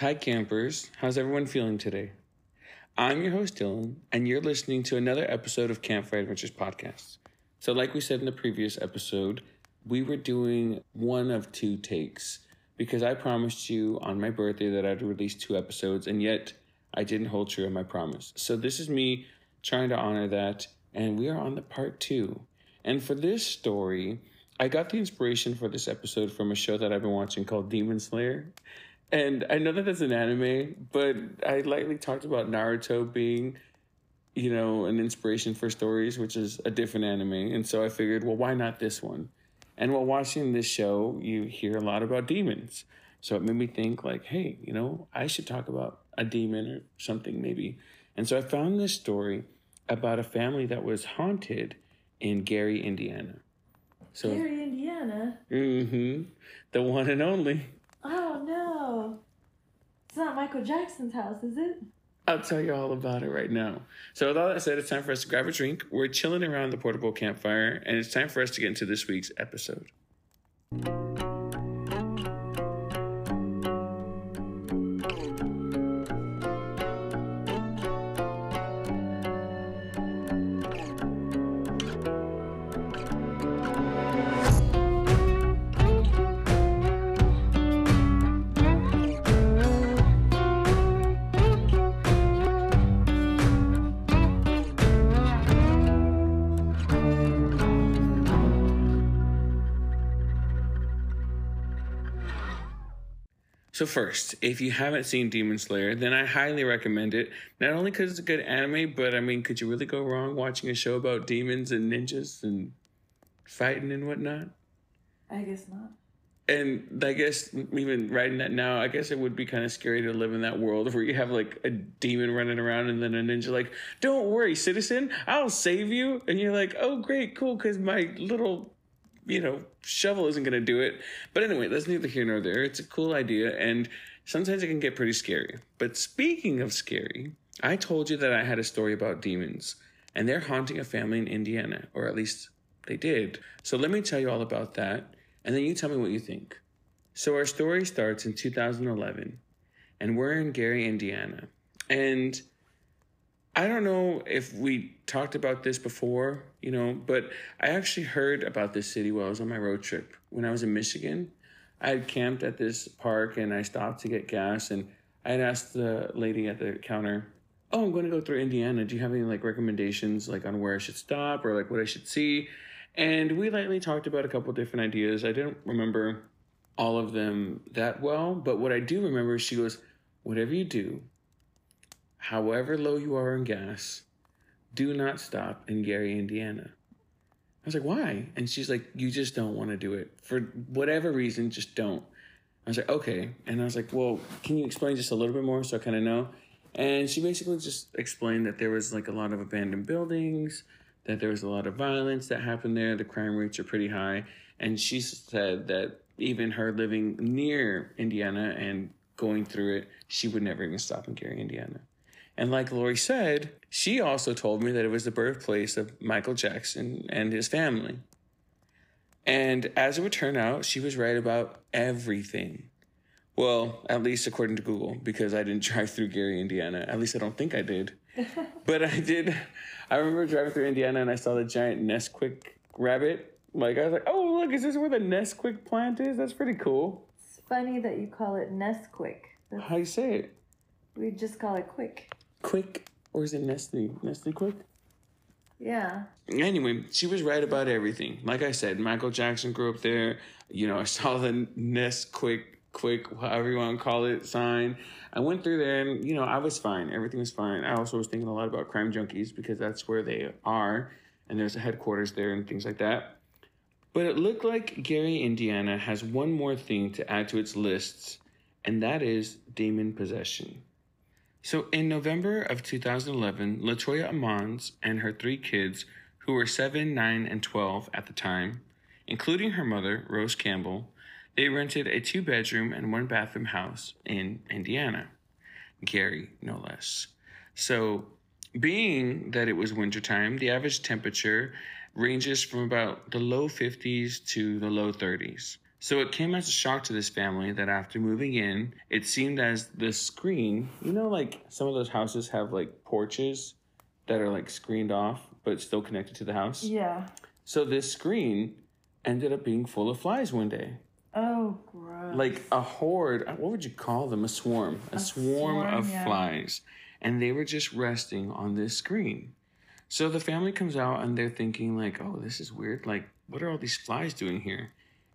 Hi, campers. How's everyone feeling today? I'm your host, Dylan, and you're listening to another episode of Campfire Adventures Podcast. So like we said in the previous episode, we were doing one of two takes because I promised you on my birthday that I'd release two episodes, and yet I didn't hold true to my promise. So this is me trying to honor that, and we are on the part two. And for this story, I got the inspiration for this episode from a show that I've been watching called Demon Slayer. And I know that that's an anime, but I lightly talked about Naruto being, you know, an inspiration for stories, which is a different anime. And so I figured, well, why not this one? And while watching this show, you hear a lot about demons. So it made me think like, hey, you know, I should talk about a demon or something maybe. And so I found this story about a family that was haunted in Gary, Indiana. So, Gary, Indiana? Mm-hmm. The one and only. Oh, no. It's not Michael Jackson's house, is it? I'll tell you all about it right now. So with all that said, it's time for us to grab a drink. We're chilling around the portable campfire, and it's time for us to get into this week's episode. So first, if you haven't seen Demon Slayer, then I highly recommend it. Not only because it's a good anime, but I mean, could you really go wrong watching a show about demons and ninjas and fighting and whatnot? I guess not. And I guess even writing that now, I guess it would be kind of scary to live in that world where you have like a demon running around and then a ninja like, don't worry, citizen, I'll save you. And you're like, oh, great, cool, because my little... you know, shovel isn't going to do it. But anyway, that's neither here nor there. It's a cool idea, and sometimes it can get pretty scary. But speaking of scary, I told you that I had a story about demons, and they're haunting a family in Indiana, or at least they did. So let me tell you all about that, and then you tell me what you think. So our story starts in 2011, and we're in Gary, Indiana. And I don't know if we talked about this before, you know, but I actually heard about this city while I was on my road trip. When I was in Michigan, I had camped at this park and I stopped to get gas, and I had asked the lady at the counter, oh, I'm going to go through Indiana. Do you have any like recommendations like on where I should stop or like what I should see? And we lightly talked about a couple different ideas. I don't remember all of them that well, but what I do remember is she goes, whatever you do, however low you are in gas, do not stop in Gary, Indiana. I was like, why? And she's like, you just don't want to do it. For whatever reason, just don't. I was like, okay. And I was like, well, can you explain just a little bit more so I kind of know? And she basically just explained that there was like a lot of abandoned buildings, that there was a lot of violence that happened there. The crime rates are pretty high. And she said that even her living near Indiana and going through it, she would never even stop in Gary, Indiana. And like Lori said, she also told me that it was the birthplace of Michael Jackson and his family. And as it would turn out, she was right about everything. Well, at least according to Google, because I didn't drive through Gary, Indiana. At least I don't think I did. But I did. I remember driving through Indiana and I saw the giant Nesquik rabbit. Like, I was like, oh, look, is this where the Nesquik plant is? That's pretty cool. It's funny that you call it Nesquik. How do you say it? We just call it quick. Quick, or is it Nestle? Nestle Quick? Yeah. Anyway, she was right about everything. Like I said, Michael Jackson grew up there. You know, I saw the Nesquik, quick, however you want to call it, sign. I went through there and, you know, I was fine. Everything was fine. I also was thinking a lot about crime junkies because that's where they are. And there's a headquarters there and things like that. But it looked like Gary, Indiana has one more thing to add to its lists, and that is demon possession. So in November of 2011, LaToya Ammons and her three kids, who were 7, 9, and 12 at the time, including her mother, Rose Campbell, they rented a 2-bedroom and 1-bathroom house in Indiana, Gary, no less. So being that it was wintertime, the average temperature ranges from about the low 50s to the low 30s. So it came as a shock to this family that after moving in, it seemed as the screen, you know, like some of those houses have like porches that are like screened off, but still connected to the house. Yeah. So this screen ended up being full of flies one day. Oh, gross. Like a horde. What would you call them? A swarm. A swarm of flies. And they were just resting on this screen. So the family comes out and they're thinking like, oh, this is weird. Like, what are all these flies doing here?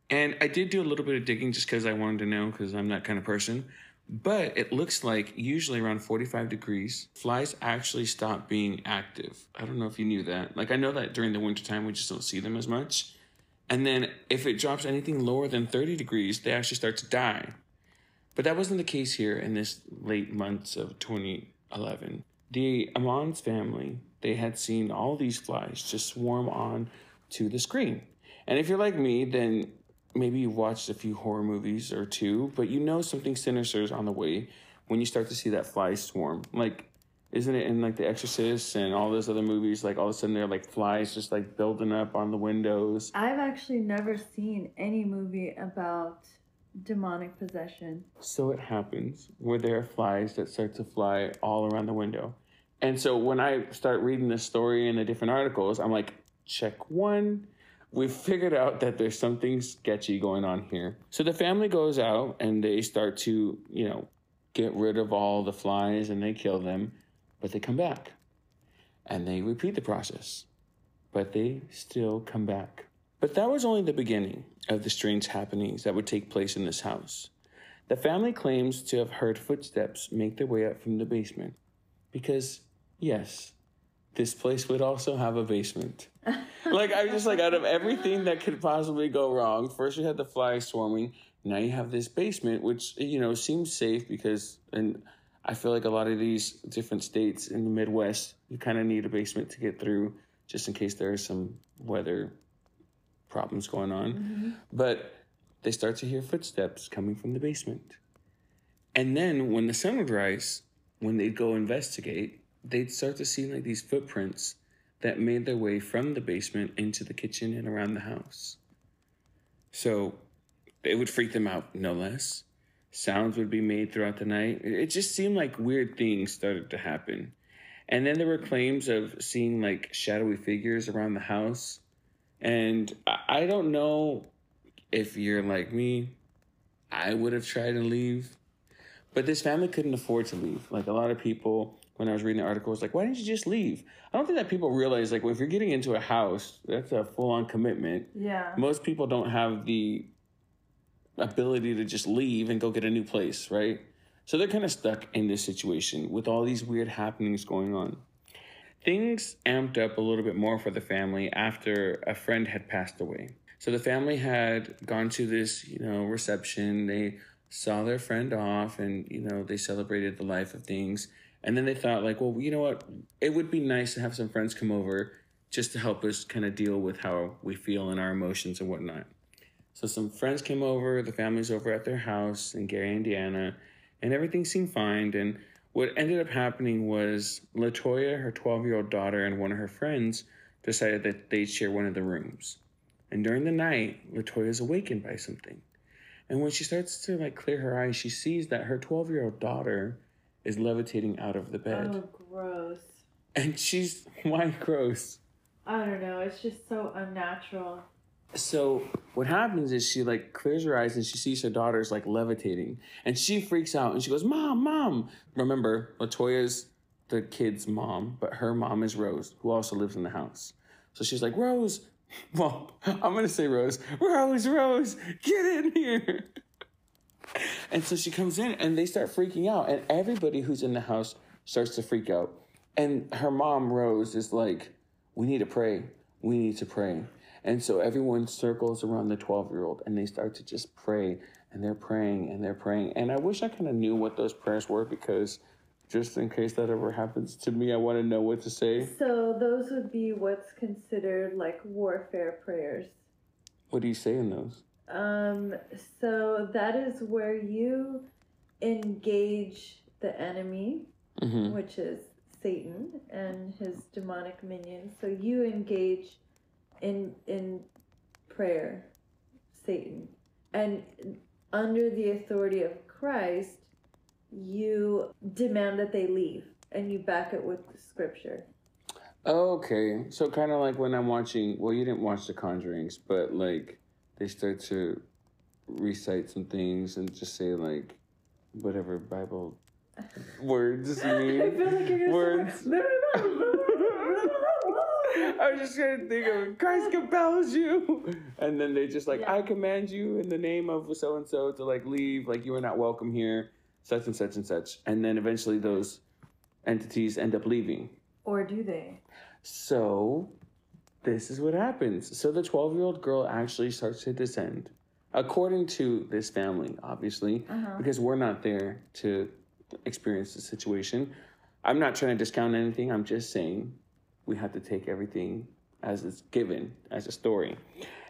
And I did do a little bit of digging just because I wanted to know, because I'm that kind of person. But it looks like usually around 45 degrees, flies actually stop being active. I don't know if you knew that. Like, I know that during the wintertime, we just don't see them as much. And then if it drops anything lower than 30 degrees, they actually start to die. But that wasn't the case here in this late months of 2011. The Ammons family, they had seen all these flies just swarm on to the screen. And if you're like me, then maybe you've watched a few horror movies or two, but you know something sinister is on the way when you start to see that fly swarm. Like, isn't it in like The Exorcist and all those other movies? Like all of a sudden they're like flies just like building up on the windows. I've actually never seen any movie about demonic possession. So it happens where there are flies that start to fly all around the window. And so when I start reading this story and the different articles, I'm like, check one. We've figured out that there's something sketchy going on here. So the family goes out and they start to, you know, get rid of all the flies and they kill them. But they come back and they repeat the process, but they still come back. But that was only the beginning of the strange happenings that would take place in this house. The family claims to have heard footsteps make their way up from the basement because, yes, this place would also have a basement. Like, I was just like, out of everything that could possibly go wrong, first you had the flies swarming. Now you have this basement, which, you know, seems safe because, and I feel like a lot of these different states in the Midwest, you kind of need a basement to get through just in case there are some weather problems going on. Mm-hmm. But they start to hear footsteps coming from the basement. And then when the sun would rise, when they'd go investigate, they'd start to see like these footprints that made their way from the basement into the kitchen and around the house. So it would freak them out, no less. Sounds would be made throughout the night. It just seemed like weird things started to happen. And then there were claims of seeing like shadowy figures around the house. And I don't know if you're like me, I would have tried to leave. But this family couldn't afford to leave. Like a lot of people, when I was reading the article, was like, why didn't you just leave? I don't think that people realize, like, well, if you're getting into a house, that's a full-on commitment. Yeah. Most people don't have the ability to just leave and go get a new place, right? So they're kind of stuck in this situation with all these weird happenings going on. Things amped up a little bit more for the family after a friend had passed away. So the family had gone to this, you know, reception. They saw their friend off and, you know, they celebrated the life of things. And then they thought like, well, you know what? It would be nice to have some friends come over just to help us kind of deal with how we feel and our emotions and whatnot. So some friends came over, the family's over at their house in Gary, Indiana, and everything seemed fine. And what ended up happening was LaToya, her 12-year-old daughter, and one of her friends decided that they'd share one of the rooms. And during the night, LaToya's awakened by something. And when she starts to like clear her eyes, she sees that her 12-year-old daughter is levitating out of the bed. Oh, gross. And she's, why gross? I don't know. It's just so unnatural. So what happens is she like clears her eyes and she sees her daughter's like levitating and she freaks out and she goes, Mom, Mom. Remember, LaToya's the kid's mom, but her mom is Rose, who also lives in the house. So she's like, Rose, well, I'm going to say Rose. Rose, Rose, get in here. And so she comes in and they start freaking out and everybody who's in the house starts to freak out. And her mom, Rose, is like, we need to pray. We need to pray. And so everyone circles around the 12-year-old and they start to just pray and they're praying and they're praying. And I wish I kind of knew what those prayers were because just in case that ever happens to me, I want to know what to say. So those would be what's considered like warfare prayers. What do you say in those? So that is where you engage the enemy, mm-hmm. which is Satan and his demonic minions. So you engage in prayer, Satan. And under the authority of Christ, you demand that they leave, and you back it with scripture. Okay, so kind of like when I'm watching, well, you didn't watch The Conjurings, but like they start to recite some things and just say like whatever Bible words mean. I feel like you're going to say, I was just going to think of, Christ compels you. And then they just like, yeah. I command you in the name of so-and-so to like leave, like you are not welcome here, such and such and such. And then eventually those entities end up leaving. Or do they? So this is what happens. So the 12-year-old girl actually starts to descend, according to this family, obviously, because we're not there to experience the situation. I'm not trying to discount anything. I'm just saying we have to take everything as it's given, as a story.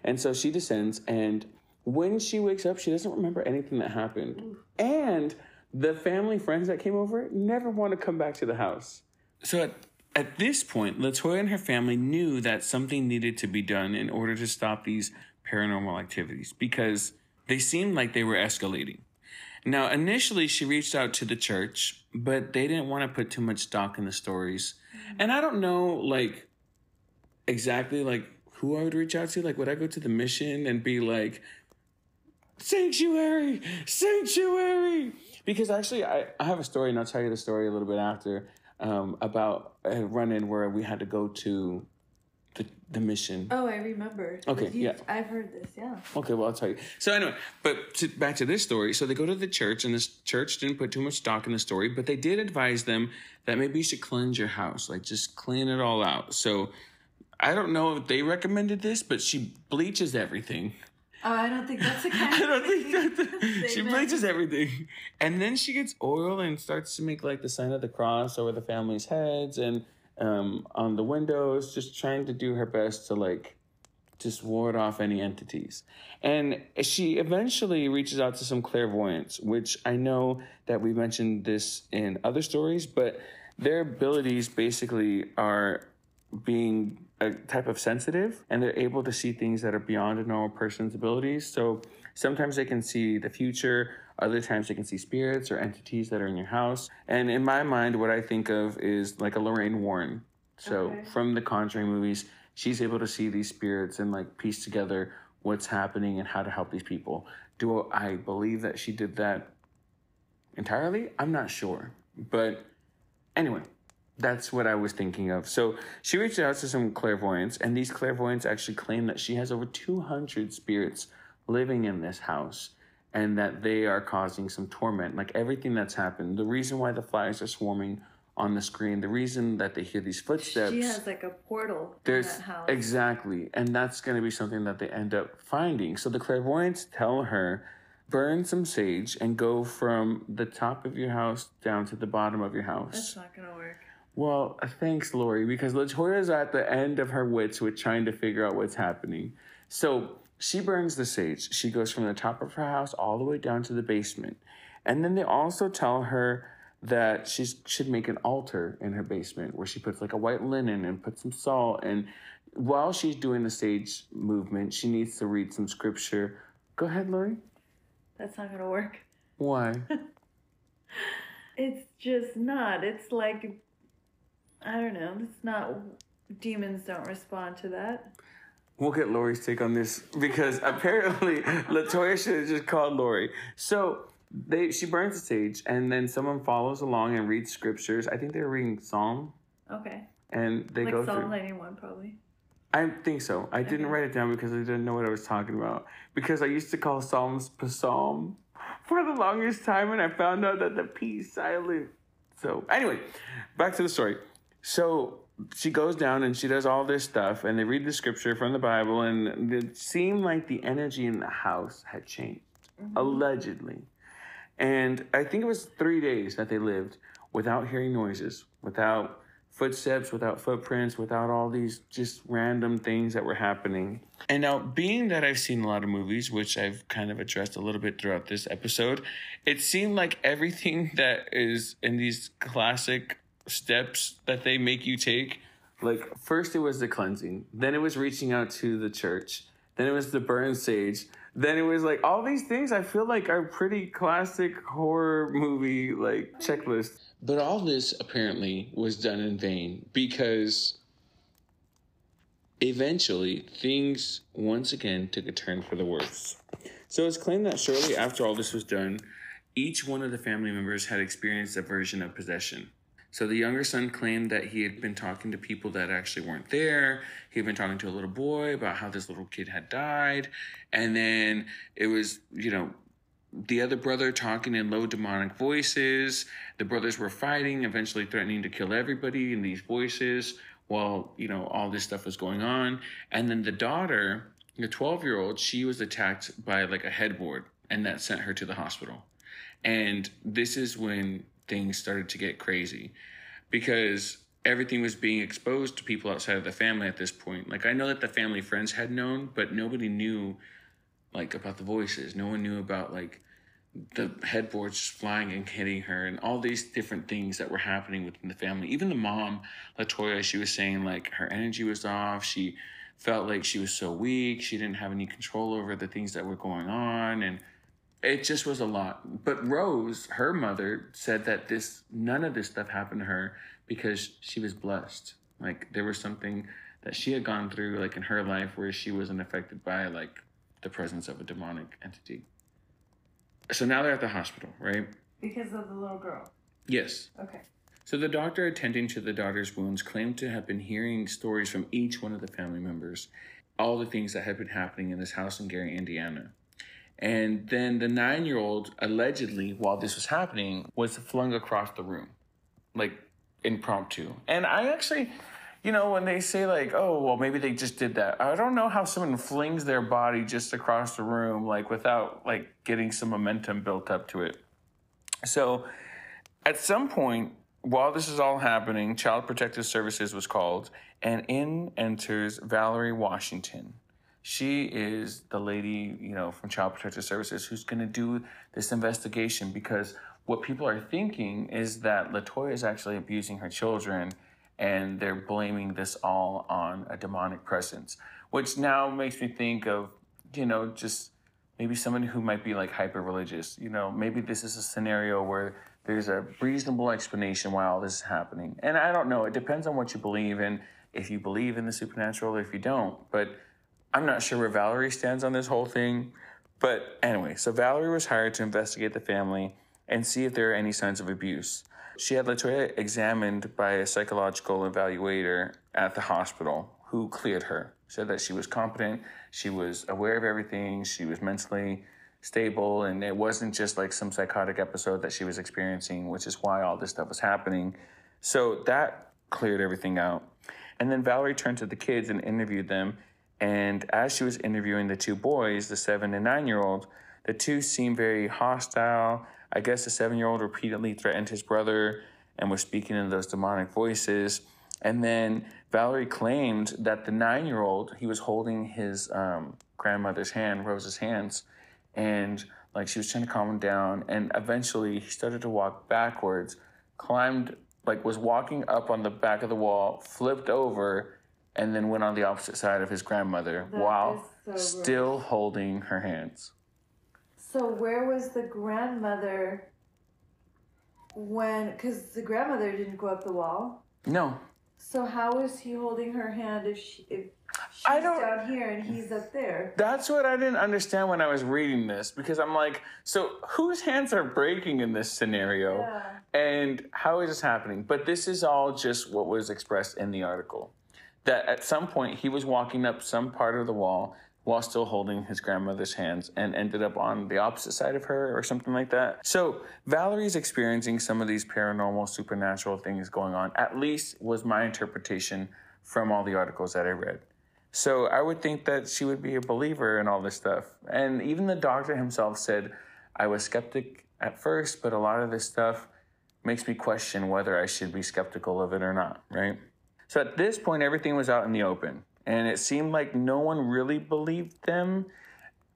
And so she descends, and when she wakes up, she doesn't remember anything that happened. Oof. And the family friends that came over never want to come back to the house. So at this point, LaToya and her family knew that something needed to be done in order to stop these paranormal activities because they seemed like they were escalating. Now, initially, she reached out to the church, but they didn't want to put too much stock in the stories. And I don't know, like, exactly, like, who I would reach out to. Like, would I go to the mission and be like, sanctuary, sanctuary? Because actually, I have a story, and I'll tell you the story a little bit after. About a run-in where we had to go to the mission. Oh, I remember. Okay, yeah. I've heard this, yeah. Okay, well, I'll tell you. So anyway, but back to this story. So they go to the church, and this church didn't put too much stock in the story, but they did advise them that maybe you should cleanse your house, like just clean it all out. So I don't know if they recommended this, but she bleaches everything. Oh, I don't think that's the kind of thing. She bleaches everything. And then she gets oil and starts to make like the sign of the cross over the family's heads and on the windows, just trying to do her best to like just ward off any entities. And she eventually reaches out to some clairvoyants, which I know that we mentioned this in other stories, but their abilities basically are being a type of sensitive, and they're able to see things that are beyond a normal person's abilities. So sometimes they can see the future, other times they can see spirits or entities that are in your house. And in my mind, what I think of is like a Lorraine Warren. So from the Conjuring movies, she's able to see these spirits and like piece together what's happening and how to help these people. Do I believe that she did that entirely? I'm not sure. But anyway, that's what I was thinking of. So she reached out to some clairvoyants, and these clairvoyants actually claim that she has over 200 spirits living in this house and that they are causing some torment, like everything that's happened. The reason why the flies are swarming on the screen, the reason that they hear these footsteps. She has like a portal in that house. Exactly. And that's going to be something that they end up finding. So the clairvoyants tell her, burn some sage and go from the top of your house down to the bottom of your house. That's not going to work. Well, thanks, Lori, because LaToya's at the end of her wits with trying to figure out what's happening. So she burns the sage. She goes from the top of her house all the way down to the basement. And then they also tell her that she should make an altar in her basement where she puts like a white linen and puts some salt. And while she's doing the sage movement, she needs to read some scripture. Go ahead, Lori. That's not going to work. Why? It's just not. It's like, I don't know. It's not. Demons don't respond to that. We'll get Lori's take on this because apparently LaToya should have just called Lori. So she burns the sage, and then someone follows along and reads scriptures. I think they were reading Psalm. Okay. And they go through. Psalm 91, probably. I think so. I didn't write it down because I didn't know what I was talking about. Because I used to call Psalms Psalm for the longest time, and I found out that the P is silent. So anyway, back to the story. So she goes down and she does all this stuff, and they read the scripture from the Bible, and it seemed like the energy in the house had changed, allegedly. And I think it was 3 days that they lived without hearing noises, without footsteps, without footprints, without all these just random things that were happening. And now, being that I've seen a lot of movies, which I've kind of addressed a little bit throughout this episode, it seemed like everything that is in these classic steps that they make you take, like first it was the cleansing, then it was reaching out to the church, then it was the burn sage, Then it was like, all these things I feel like are pretty classic horror movie, like, checklist. But all this apparently was done in vain because eventually things once again took a turn for the worse. So it's claimed that shortly after all this was done, each one of the family members had experienced a version of possession. So the younger son claimed that he had been talking to people that actually weren't there. He had been talking to a little boy about how this little kid had died. And then it was, you know, the other brother talking in low demonic voices. The brothers were fighting, eventually threatening to kill everybody in these voices while, you know, all this stuff was going on. And then the daughter, the 12-year-old, she was attacked by like a headboard, and that sent her to the hospital. And this is when things started to get crazy because everything was being exposed to people outside of the family at this point. Like, I know that the family friends had known, but nobody knew, like, about the voices. No one knew about, like, the headboards flying and hitting her and all these different things that were happening within the family. Even the mom, LaToya, she was saying, like, her energy was off. She felt like she was so weak. She didn't have any control over the things that were going on, and it just was a lot. But Rose, her mother, said that this, none of this stuff happened to her because she was blessed. Like, there was something that she had gone through, like, in her life where she wasn't affected by, like, the presence of a demonic entity. So now they're at the hospital, right? Because of the little girl. Yes. Okay. So the doctor attending to the daughter's wounds claimed to have been hearing stories from each one of the family members, all the things that had been happening in this house in Gary, Indiana. And then the 9-year-old, allegedly, while this was happening, was flung across the room, like, impromptu. And I actually, you know, when they say, like, oh, well, maybe they just did that, I don't know how someone flings their body just across the room, like, without, like, getting some momentum built up to it. So at some point, while this is all happening, Child Protective Services was called, and in enters Valerie Washington. She is the lady, you know, from Child Protective Services who's going to do this investigation, because what people are thinking is that LaToya is actually abusing her children and they're blaming this all on a demonic presence, which now makes me think of, you know, just maybe someone who might be like hyper-religious. You know, maybe this is a scenario where there's a reasonable explanation why all this is happening. And I don't know. It depends on what you believe in, if you believe in the supernatural or if you don't. But I'm not sure where Valerie stands on this whole thing. But anyway, so Valerie was hired to investigate the family and see if there are any signs of abuse. She had LaToya examined by a psychological evaluator at the hospital who cleared her, said that she was competent, she was aware of everything, she was mentally stable, and it wasn't just like some psychotic episode that she was experiencing, which is why all this stuff was happening. So that cleared everything out. And then Valerie turned to the kids and interviewed them. And as she was interviewing the two boys, the 7- and 9-year-old, the two seemed very hostile. I guess the 7-year-old repeatedly threatened his brother and was speaking in those demonic voices. And then Valerie claimed that the 9-year-old, he was holding his grandmother's hand, Rose's hands, and like she was trying to calm him down. And eventually he started to walk backwards, climbed, like was walking up on the back of the wall, flipped over, and then went on the opposite side of his grandmother while still holding her hands. So where was the grandmother when... Because the grandmother didn't go up the wall. No. So how was he holding her hand if she's down here and he's up there? That's what I didn't understand when I was reading this, because I'm like, so whose hands are breaking in this scenario? Yeah. And how is this happening? But this is all just what was expressed in the article. That at some point he was walking up some part of the wall while still holding his grandmother's hands and ended up on the opposite side of her or something like that. So Valerie's experiencing some of these paranormal, supernatural things going on, at least was my interpretation from all the articles that I read. So I would think that she would be a believer in all this stuff. And even the doctor himself said, I was skeptic at first, but a lot of this stuff makes me question whether I should be skeptical of it or not, right? So at this point, everything was out in the open, and it seemed like no one really believed them,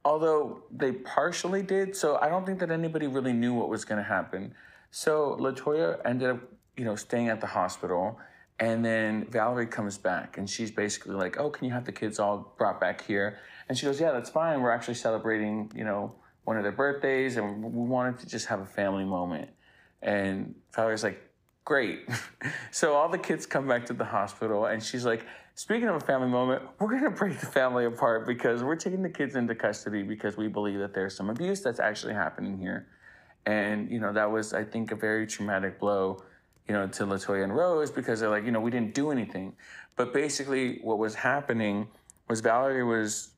although they partially did. So I don't think that anybody really knew what was going to happen. So LaToya ended up, you know, staying at the hospital, And then Valerie comes back, and she's basically like, oh, can you have the kids all brought back here? And she goes, yeah, that's fine. We're actually celebrating, you know, one of their birthdays, and we wanted to just have a family moment. And Valerie's like, great. So all the kids come back to the hospital, and she's like, speaking of a family moment, we're going to break the family apart because we're taking the kids into custody because we believe that there's some abuse that's actually happening here. And, you know, that was, I think, a very traumatic blow, you know, to LaToya and Rose, because they're like, you know, we didn't do anything. But basically what was happening was Valerie was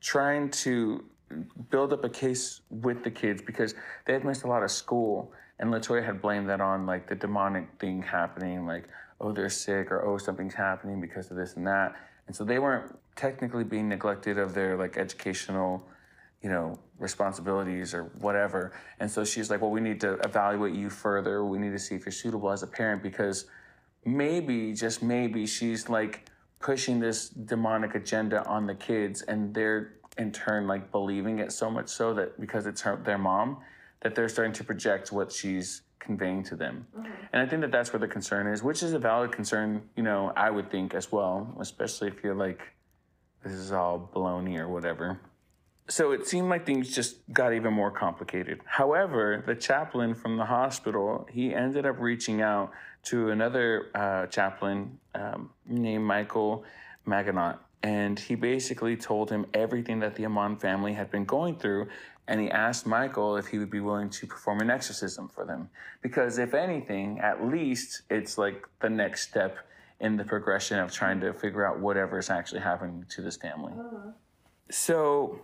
trying to build up a case with the kids because they had missed a lot of school. And LaToya had blamed that on, like, the demonic thing happening, like, oh, they're sick, or oh, something's happening because of this and that. And so they weren't technically being neglected of their, like, educational, you know, responsibilities or whatever. And so she's like, well, we need to evaluate you further. We need to see if you're suitable as a parent, because maybe, just maybe, she's like pushing this demonic agenda on the kids, and they're in turn like believing it so much so that because it's her, their mom, that they're starting to project what she's conveying to them. Mm-hmm. And I think that that's where the concern is, which is a valid concern, you know, I would think as well, especially if you're like, this is all baloney or whatever. So it seemed like things just got even more complicated. However, the chaplain from the hospital, he ended up reaching out to another chaplain named Michael Maganot. And he basically told him everything that the Ammons family had been going through. And he asked Michael if he would be willing to perform an exorcism for them. Because if anything, at least it's like the next step in the progression of trying to figure out whatever is actually happening to this family. Uh-huh. So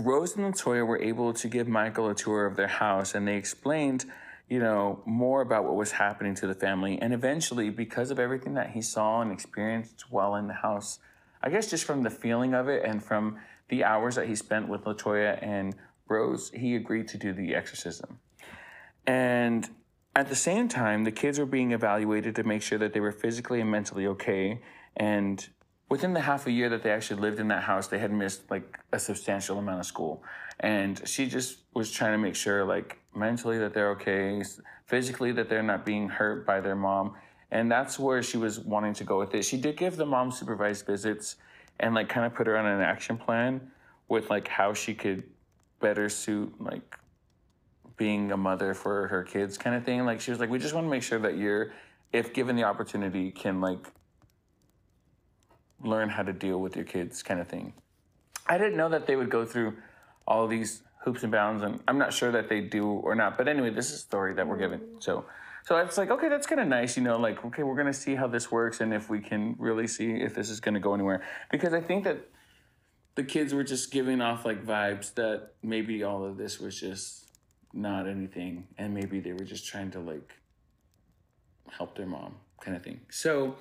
Rose and LaToya were able to give Michael a tour of their house, and they explained, you know, more about what was happening to the family. And eventually, because of everything that he saw and experienced while in the house, I guess just from the feeling of it and from the hours that he spent with LaToya and Rose, he agreed to do the exorcism. And at the same time, the kids were being evaluated to make sure that they were physically and mentally okay. And within the half a year that they actually lived in that house, they had missed like a substantial amount of school. And she just was trying to make sure, like, mentally that they're okay, physically that they're not being hurt by their mom. And that's where she was wanting to go with it. She did give the mom supervised visits and, like, kind of put her on an action plan with, like, how she could better suit, like, being a mother for her kids kind of thing. Like, she was like, we just want to make sure that you're, if given the opportunity, can, like, learn how to deal with your kids kind of thing. I didn't know that they would go through all these hoops and bounds, and I'm not sure that they do or not. But anyway, this is a story that we're given. So it's like, okay, that's kind of nice, you know, like, okay, we're going to see how this works and if we can really see if this is going to go anywhere. Because I think that the kids were just giving off, like, vibes that maybe all of this was just not anything. And maybe they were just trying to, like, help their mom kind of thing. So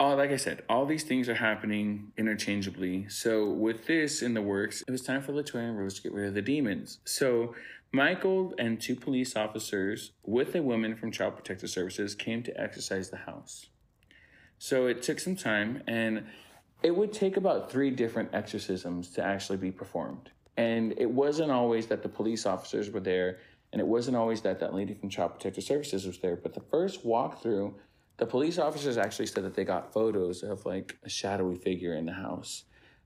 like I said, all these things are happening interchangeably. So with this in the works, it was time for LaToya and Rose to get rid of the demons. So Michael and two police officers with a woman from Child Protective Services came to exercise the house. So it took some time, and it would take about 3 different exorcisms to actually be performed. And it wasn't always that the police officers were there, and it wasn't always that that lady from Child Protective Services was there. But the first walkthrough, the police officers actually said that they got photos of, like, a shadowy figure in the house.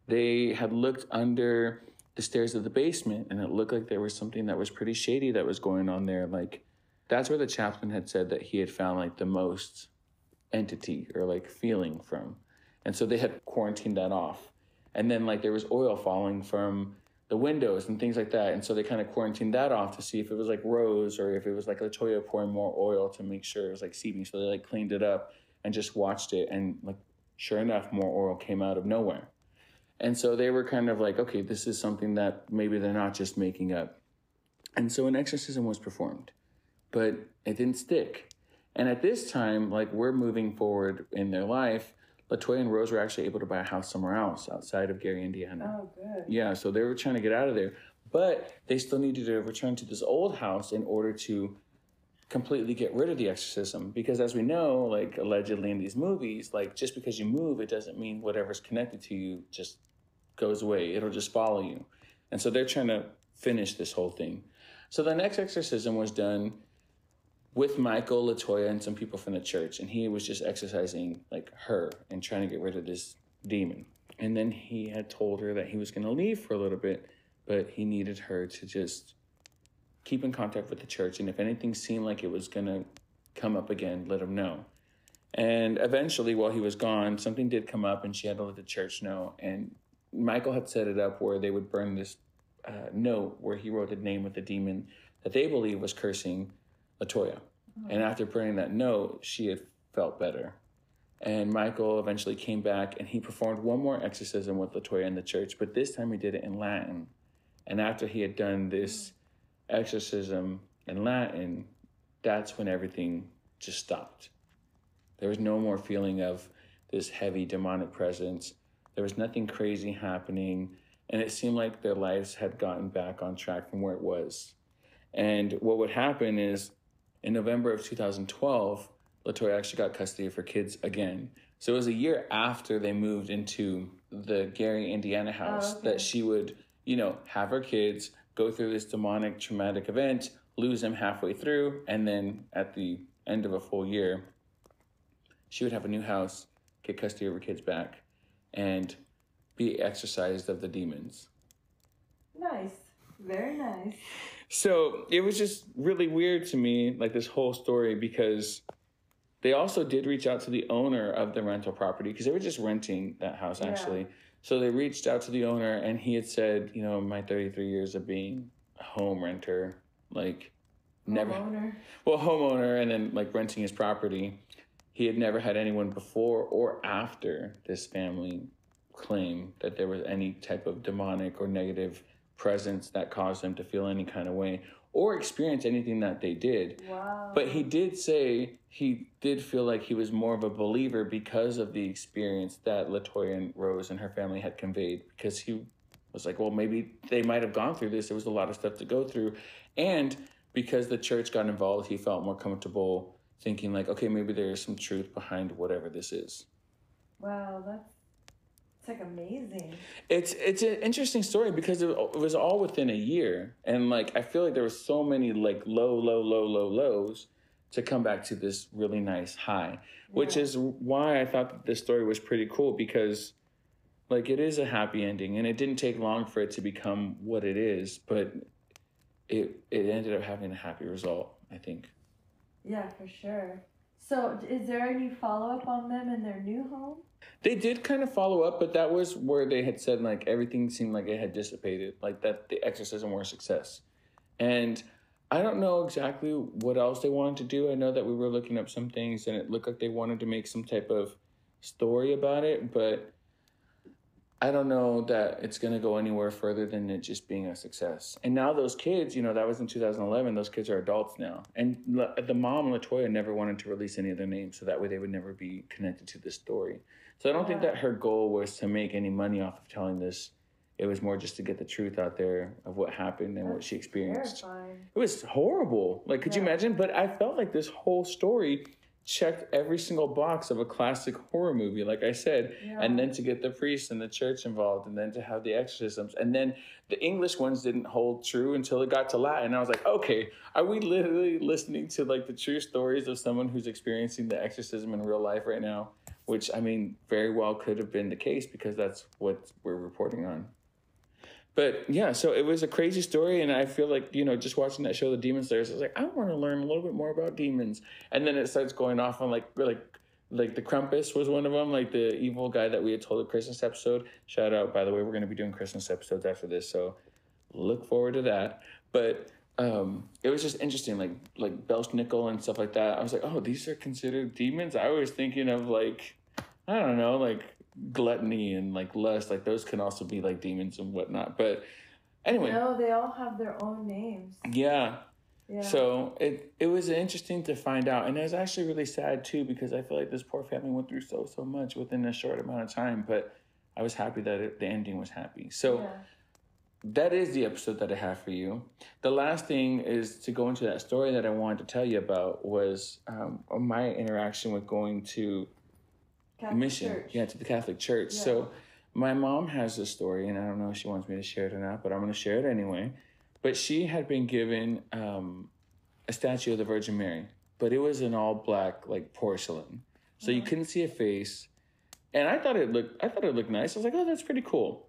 They had looked under the stairs of the basement, and it looked like there was something that was pretty shady that was going on there. Like, that's where the chaplain had said that he had found, like, the most entity or, like, feeling from. And so they had quarantined that off. And then, like, there was oil falling from the windows and things like that. And so they kind of quarantined that off to see if it was, like, Rose or if it was, like, LaToya pouring more oil to make sure it was, like, seeping. So they, like, cleaned it up and just watched it. And, like, sure enough, more oil came out of nowhere. And so they were kind of like, okay, this is something that maybe they're not just making up. And so an exorcism was performed, but it didn't stick. And at this time, like, we're moving forward in their life. LaToya and Rose were actually able to buy a house somewhere else outside of Gary, Indiana. Oh, good. Yeah, so they were trying to get out of there. But they still needed to return to this old house in order to completely get rid of the exorcism. Because as we know, like, allegedly in these movies, like, just because you move, it doesn't mean whatever's connected to you just goes away. It'll just follow you. And so they're trying to finish this whole thing. So the next exorcism was done with Michael, LaToya, and some people from the church. And he was just exorcising like her and trying to get rid of this demon. And then he had told her that he was going to leave for a little bit, but he needed her to just keep in contact with the church. And if anything seemed like it was going to come up again, let him know. And eventually, while he was gone, something did come up, and she had to let the church know. And Michael had set it up where they would burn this note where he wrote the name of the demon that they believe was cursing LaToya. Mm-hmm. And after burning that note, she had felt better. And Michael eventually came back, and he performed one more exorcism with LaToya in the church, but this time he did it in Latin. And after he had done this exorcism in Latin, that's when everything just stopped. There was no more feeling of this heavy demonic presence. There was nothing crazy happening, and it seemed like their lives had gotten back on track from where it was. And what would happen is, in November of 2012, LaToya actually got custody of her kids again. So it was a year after they moved into the Gary, Indiana house that she would, you know, have her kids go through this demonic, traumatic event, lose them halfway through, and then at the end of a full year, she would have a new house, get custody of her kids back, and be exorcised of the demons. Nice. Very nice. So it was just really weird to me, like this whole story, because they also did reach out to the owner of the rental property, because they were just renting that house, actually. Yeah. So they reached out to the owner, and he had said, you know, my 33 years of being a home renter, like never. Homeowner. Well, homeowner, and then like renting his property. He had never had anyone before or after this family claim that there was any type of demonic or negative presence that caused them to feel any kind of way or experience anything that they did. Wow. But he did say he did feel like he was more of a believer because of the experience that LaToya and Rose and her family had conveyed, because he was like, well, maybe they might have gone through this. There was a lot of stuff to go through. And because the church got involved, he felt more comfortable thinking like, okay, maybe there's some truth behind whatever this is. Wow, that's like amazing. It's an interesting story because it was all within a year. And like, I feel like there were so many like lows to come back to this really nice high, which is why I thought that this story was pretty cool, because like it is a happy ending and it didn't take long for it to become what it is, but it ended up having a happy result, I think. Yeah, for sure. So is there any follow-up on them in their new home? They did kind of follow up, but that was where they had said, like, everything seemed like it had dissipated, like that the exorcism were a success. And I don't know exactly what else they wanted to do. I know that we were looking up some things, and it looked like they wanted to make some type of story about it, but I don't know that it's going to go anywhere further than it just being a success. And now those kids, you know, that was in 2011. Those kids are adults now. And the mom, LaToya, never wanted to release any of their names, so that way they would never be connected to this story. So I don't think that her goal was to make any money off of telling this. It was more just to get the truth out there of what happened and what she experienced. Terrifying. It was horrible. Like, could you imagine? But I felt like this whole story checked every single box of a classic horror movie, like I said, and then to get the priest and the church involved, and then to have the exorcisms, and then the English ones didn't hold true until it got to Latin. I was like, okay, are we literally listening to like the true stories of someone who's experiencing the exorcism in real life right now? Which, I mean, very well could have been the case, because that's what we're reporting on. But yeah, so it was a crazy story, and I feel like, you know, just watching that show, The Demon Slayer, I was like, I want to learn a little bit more about demons. And then it starts going off on like the Krampus was one of them, like the evil guy that we had told the Christmas episode. Shout out, by the way, we're going to be doing Christmas episodes after this, so look forward to that. But it was just interesting, like Belch Nickel and stuff like that. I was like, oh, these are considered demons? I was thinking of like, I don't know, like gluttony and like lust, like those can also be like demons and whatnot. But anyway, no, they all have their own names. Yeah. So it was interesting to find out, and it was actually really sad too, because I feel like this poor family went through so much within a short amount of time. But I was happy that the ending was happy. So that is the episode that I have for you. The last thing is to go into that story that I wanted to tell you about was my interaction with going to Catholic mission Church. Yeah, to the Catholic Church. Yeah. So my mom has this story, and I don't know if she wants me to share it or not, but I'm going to share it anyway. But she had been given a statue of the Virgin Mary but it was an all black, like porcelain. So you couldn't see a face. And I thought it looked nice. I was like, oh, that's pretty cool.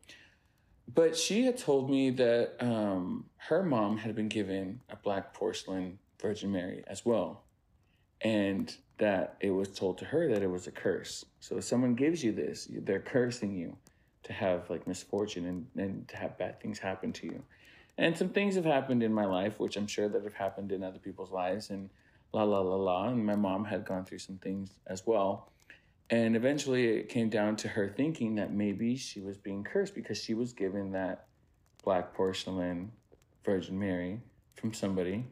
But she had told me that her mom had been given a black porcelain Virgin Mary as well. And that it was told to her that it was a curse. So if someone gives you this, they're cursing you to have like misfortune and to have bad things happen to you. And some things have happened in my life, which I'm sure that have happened in other people's lives, and And my mom had gone through some things as well. And eventually it came down to her thinking that maybe she was being cursed because she was given that black porcelain Virgin Mary from somebody.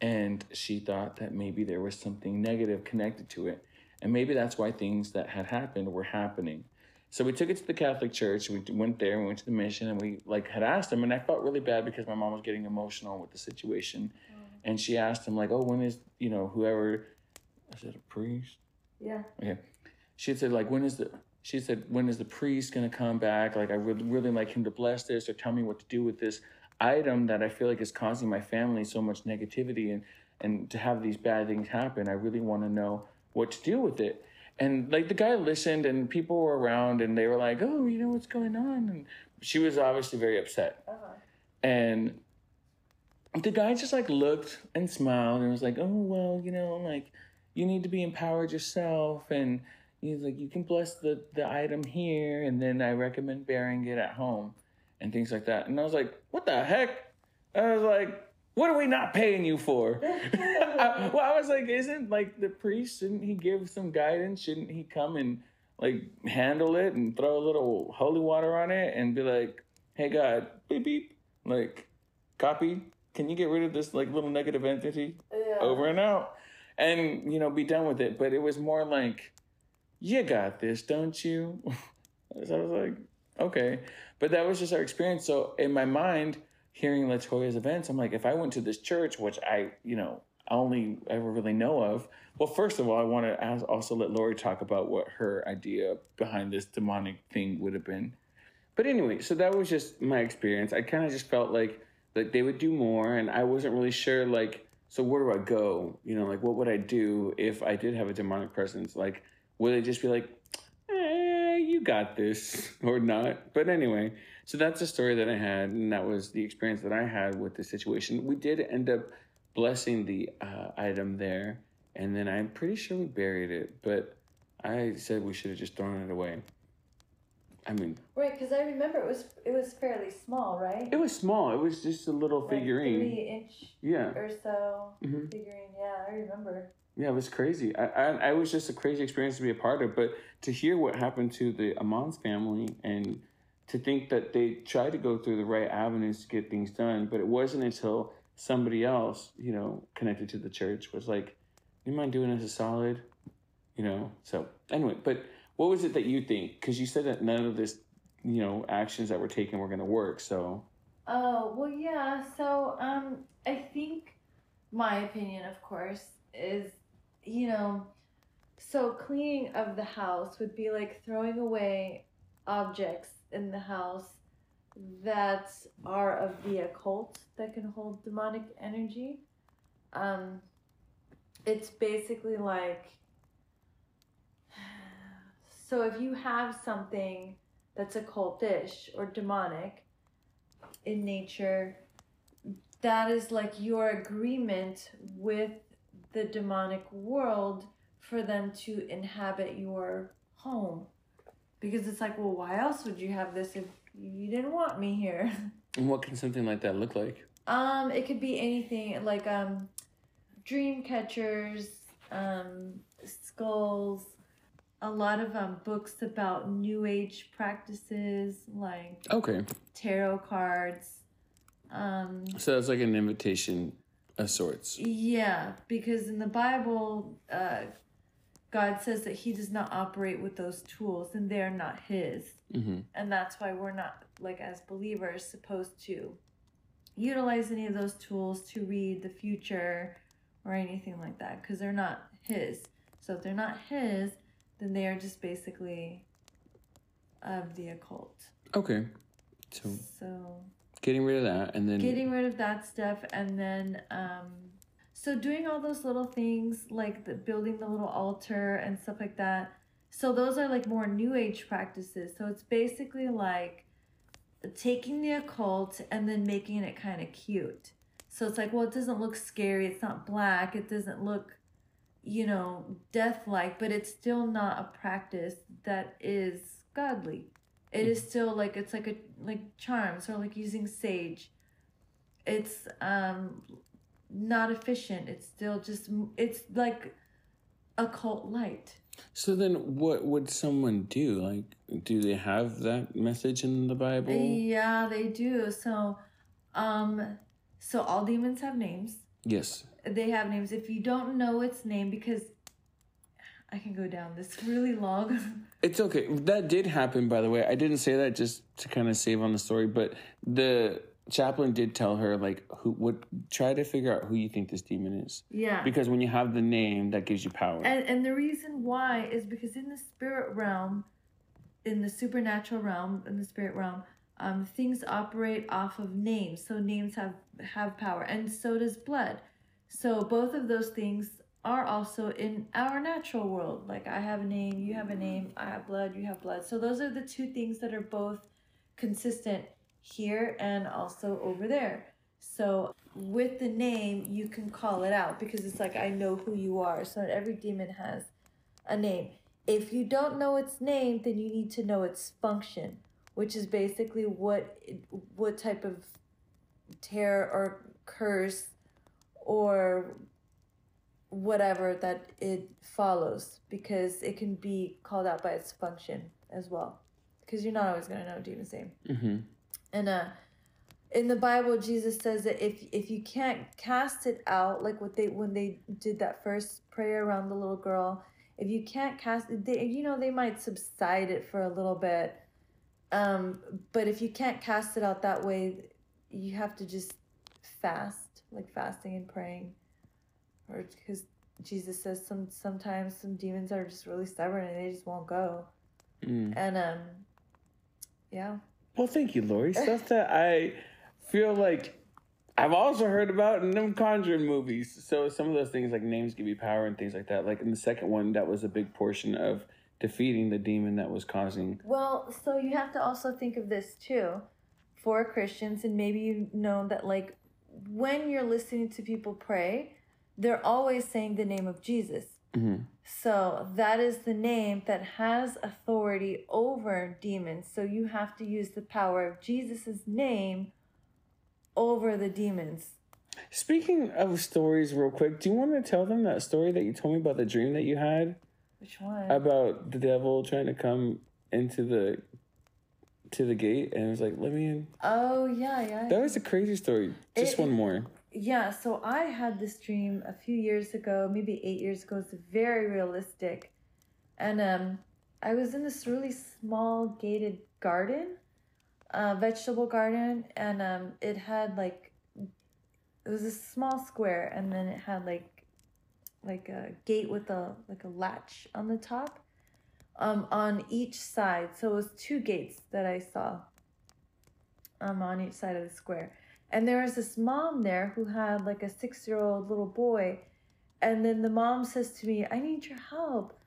And she thought that maybe there was something negative connected to it. And maybe that's why things that had happened were happening. So we took it to the Catholic Church. We went there, we went to the mission, and we like had asked them. And I felt really bad because my mom was getting emotional with the situation. Mm. And she asked him, like, oh, when is, you know, whoever, is it a priest? Yeah. Okay. She said, like, when is the priest going to come back? Like, I would really like him to bless this or tell me what to do with this item that I feel like is causing my family so much negativity and to have these bad things happen. I really want to know what to do with it. And, like, the guy listened, and people were around, and they were like, oh, you know what's going on? And she was obviously very upset. Uh-huh. And the guy just, like, looked and smiled and was like, oh, well, you know, like, you need to be empowered yourself. And he's like, you can bless the item here, and then I recommend burying it at home and things like that. And I was like, what the heck? I was like, what are we not paying you for? Well, I was like, isn't, like, the priest, shouldn't he give some guidance? Shouldn't he come and, like, handle it and throw a little holy water on it and be like, hey, God, beep, beep, like, copy? Can you get rid of this like little negative entity? Yeah. Over and out, and, you know, be done with it? But it was more like, you got this, don't you? So I was like, okay. But that was just our experience. So in my mind, hearing LaToya's events, I'm like, if I went to this church, which I, you know, only ever really know of. Well, first of all, I want to also let Lori talk about what her idea behind this demonic thing would have been. But anyway, so that was just my experience. I kind of just felt like they would do more, and I wasn't really sure, like, so where do I go? You know, like, what would I do if I did have a demonic presence? Like, would they just be like, you got this, or not? But anyway, so that's the story that I had, and that was the experience that I had with the situation. We did end up blessing the item there, and then I'm pretty sure we buried it, but I said we should have just thrown it away. I mean, right, because I remember it was fairly small, right? It was small. It was just a little figurine, like 3-inch, yeah, or so. Mm-hmm. Figurine, yeah, I remember. Yeah, it was crazy. I was just a crazy experience to be a part of, but to hear what happened to the Ammons family and to think that they tried to go through the right avenues to get things done, but it wasn't until somebody else, you know, connected to the church was like, "You mind doing us a solid?" You know. So anyway, but. What was it that you think? Because you said that none of this, you know, actions that were taken were going to work, so. Oh, well, yeah. So I think my opinion, of course, is, you know, so cleaning of the house would be like throwing away objects in the house that are of the occult, that can hold demonic energy. It's basically like... So if you have something that's occultish or demonic in nature, that is like your agreement with the demonic world for them to inhabit your home. Because it's like, well, why else would you have this if you didn't want me here? And what can something like that look like? It could be anything, like dream catchers, skulls. A lot of books about New Age practices, like tarot cards. So it's like an invitation of sorts. Yeah, because in the Bible, God says that he does not operate with those tools, and they're not his. Mm-hmm. And that's why we're not, like, as believers, supposed to utilize any of those tools to read the future or anything like that, because they're not his. So if they're not his... then they are just basically of the occult. Okay. So getting rid of that and then... Getting rid of that stuff and then... So doing all those little things, like building the little altar and stuff like that. So those are like more new age practices. So it's basically like taking the occult and then making it kind of cute. So it's like, well, it doesn't look scary. It's not black. It doesn't look, you know, death-like, but it's still not a practice that is godly. It is still like, it's like a, like charms or like using sage. It's not efficient. It's still just, it's like occult light. So then what would someone do? Like, do they have that message in the Bible? Yeah, they do. So, so all demons have names. Yes. They have names. If you don't know its name, because I can go down this really long. It's okay. That did happen, by the way. I didn't say that just to kind of save on the story, but the chaplain did tell her, like, try to figure out who you think this demon is. Yeah. Because when you have the name, that gives you power. And the reason why is because in the spirit realm, in the supernatural realm, in the spirit realm, things operate off of names. So names have power, and so does blood. So both of those things are also in our natural world. Like, I have a name, you have a name, I have blood, you have blood. So those are the two things that are both consistent here and also over there. So with the name, you can call it out because it's like, I know who you are. So every demon has a name. If you don't know its name, then you need to know its function, which is basically what type of terror or curse or whatever that it follows, because it can be called out by its function as well, because you're not always going to know a demon's name. Mm-hmm. And in the Bible, Jesus says that if you can't cast it out, like when they did that first prayer around the little girl, if you can't cast it, they might subside it for a little bit, but if you can't cast it out that way, you have to just fast, like fasting and praying. Or because Jesus says sometimes some demons are just really stubborn and they just won't go. Mm. And, yeah. Well, thank you, Lori. Stuff that I feel like I've also heard about in them Conjuring movies. So some of those things, like names give you power and things like that. Like in the second one, that was a big portion of defeating the demon that was causing. Well, so you have to also think of this too. For Christians, and maybe you know that, like, when you're listening to people pray, they're always saying the name of Jesus. Mm-hmm. So that is the name that has authority over demons. So you have to use the power of Jesus's name over the demons. Speaking of stories real quick, do you want to tell them that story that you told me about the dream that you had? Which one? About the devil trying to come into the gate, and it was like, let me in. Oh, yeah. That was a crazy story. Just one more. Yeah, so I had this dream a few years ago, maybe 8 years ago. It's very realistic. And I was in this really small gated garden, vegetable garden, and it had like, it was a small square, and then it had like a gate with a latch on the top, on each side. So it was two gates that I saw on each side of the square. And there was this mom there who had like a 6-year-old little boy. And then the mom says to me, I need your help.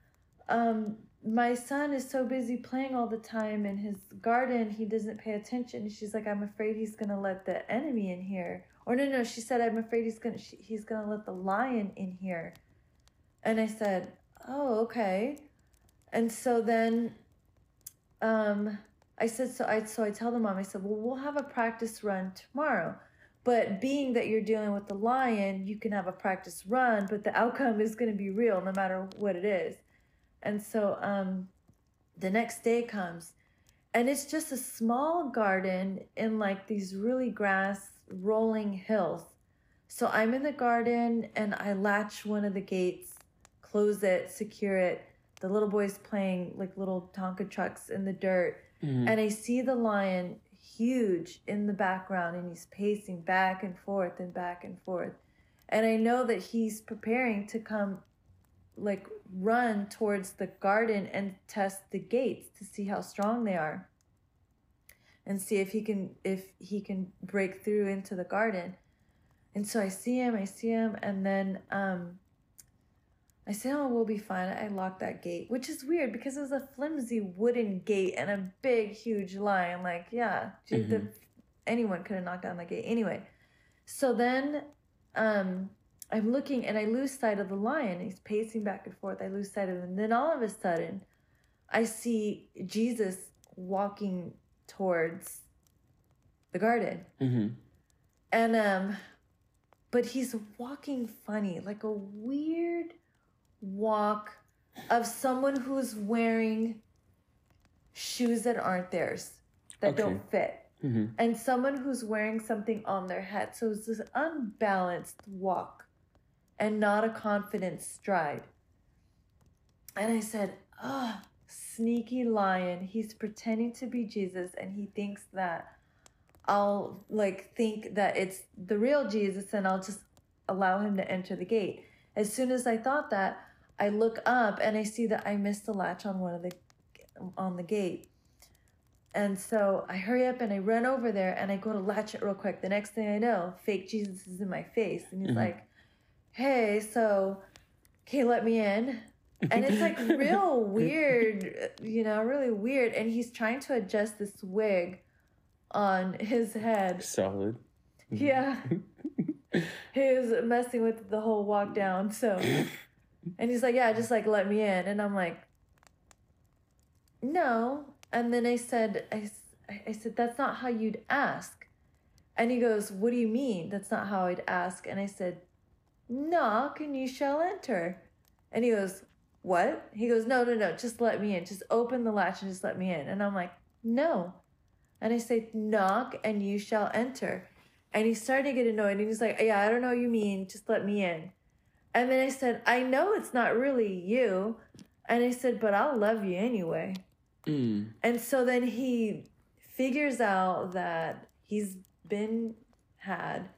My son is so busy playing all the time in his garden, he doesn't pay attention. And she's like, I'm afraid he's going to let the enemy in here. Or no, she said, I'm afraid he's going to let the lion in here. And I said, oh, okay. And so then I said, so I tell the mom, I said, well, we'll have a practice run tomorrow. But being that you're dealing with the lion, you can have a practice run, but the outcome is going to be real no matter what it is. And so the next day comes, and it's just a small garden in like these really grass rolling hills. So I'm in the garden, and I latch one of the gates, close it, secure it. The little boy's playing like little Tonka trucks in the dirt. Mm-hmm. And I see the lion huge in the background, and he's pacing back and forth and back and forth. And I know that he's preparing to come, like, run towards the garden and test the gates to see how strong they are and see if he can break through into the garden. And so I see him, and then I said, oh, we'll be fine. I locked that gate, which is weird because it was a flimsy wooden gate and a big, huge lion. Like, yeah, dude, anyone could have knocked down that gate. Anyway, so then I'm looking, and I lose sight of the lion. He's pacing back and forth. I lose sight of him. And then all of a sudden, I see Jesus walking towards the garden. Mm-hmm. And but he's walking funny, like a weird walk of someone who's wearing shoes that aren't theirs, that don't fit. Mm-hmm. And someone who's wearing something on their head. So it's this unbalanced walk and not a confident stride. And I said, oh, sneaky lion. He's pretending to be Jesus, and he thinks that I'll think that it's the real Jesus, and I'll just allow him to enter the gate. As soon as I thought that, I look up and I see that I missed the latch on the gate. And so I hurry up and I run over there and I go to latch it real quick. The next thing I know, fake Jesus is in my face, and he's like, "Hey, so can you let me in?" And it's like real weird, really weird. And he's trying to adjust this wig on his head. Solid. Yeah. He was messing with the whole walk down. So, and he's like, yeah, just let me in. And I'm like, no. And then I said, that's not how you'd ask. And he goes, what do you mean? That's not how I'd ask. And I said, knock and you shall enter. And he goes, what? He goes, no, just let me in. Just open the latch and just let me in. And I'm like, no. And I say, knock and you shall enter. And he's starting to get annoyed. And he's like, yeah, I don't know what you mean. Just let me in. And then I said, I know it's not really you. And I said, but I'll love you anyway. Mm. And so then he figures out that he's been had,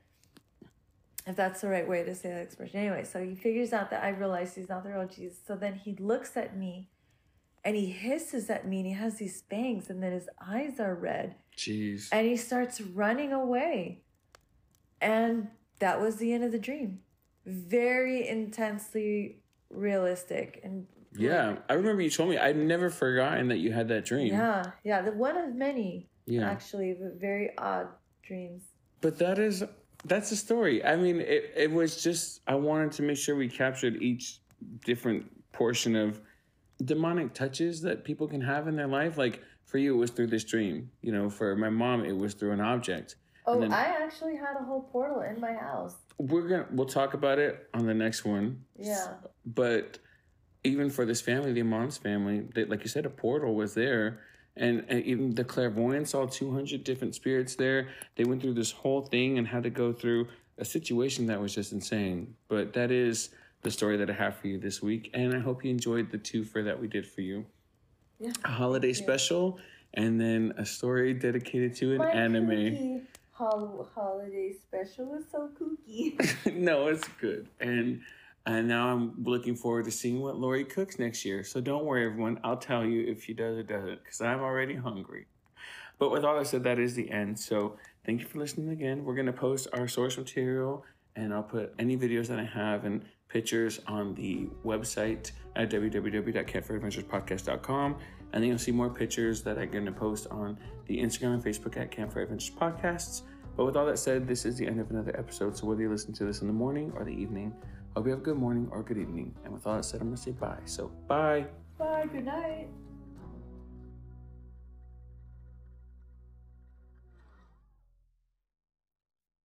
if that's the right way to say that expression. Anyway, so he figures out that I realize he's not the real Jesus. So then he looks at me and he hisses at me and he has these fangs and then his eyes are red. Jeez. And he starts running away. And that was the end of the dream. Very intensely realistic. And yeah, I remember you told me. I've never forgotten that you had that dream. Yeah, the one of many, actually, but very odd dreams. But that's the story. I mean, it was just, I wanted to make sure we captured each different portion of demonic touches that people can have in their life. Like, for you, it was through this dream. For my mom, it was through an object. Oh, I actually had a whole portal in my house. We'll talk about it on the next one. Yeah. But even for this family, the Ammons family, they, like you said, a portal was there. And even the clairvoyant saw 200 different spirits there. They went through this whole thing and had to go through a situation that was just insane. But that is the story that I have for you this week. And I hope you enjoyed the twofer that we did for you. Yeah. A holiday special and then a story dedicated to an anime. Holiday special was so kooky. No, it's good. And now I'm looking forward to seeing what Lori cooks next year. So don't worry, everyone. I'll tell you if she does or doesn't, because I'm already hungry. But with all that said, that is the end. So thank you for listening again. We're going to post our source material, and I'll put any videos that I have and pictures on the website at www.campfireadventurespodcast.com. And then you'll see more pictures that I'm going to post on the Instagram and Facebook at Campfire Adventures Podcasts. But with all that said, this is the end of another episode. So whether you listen to this in the morning or the evening, hope you have a good morning or good evening. And with all that said, I'm going to say bye. So bye. Bye. Good night.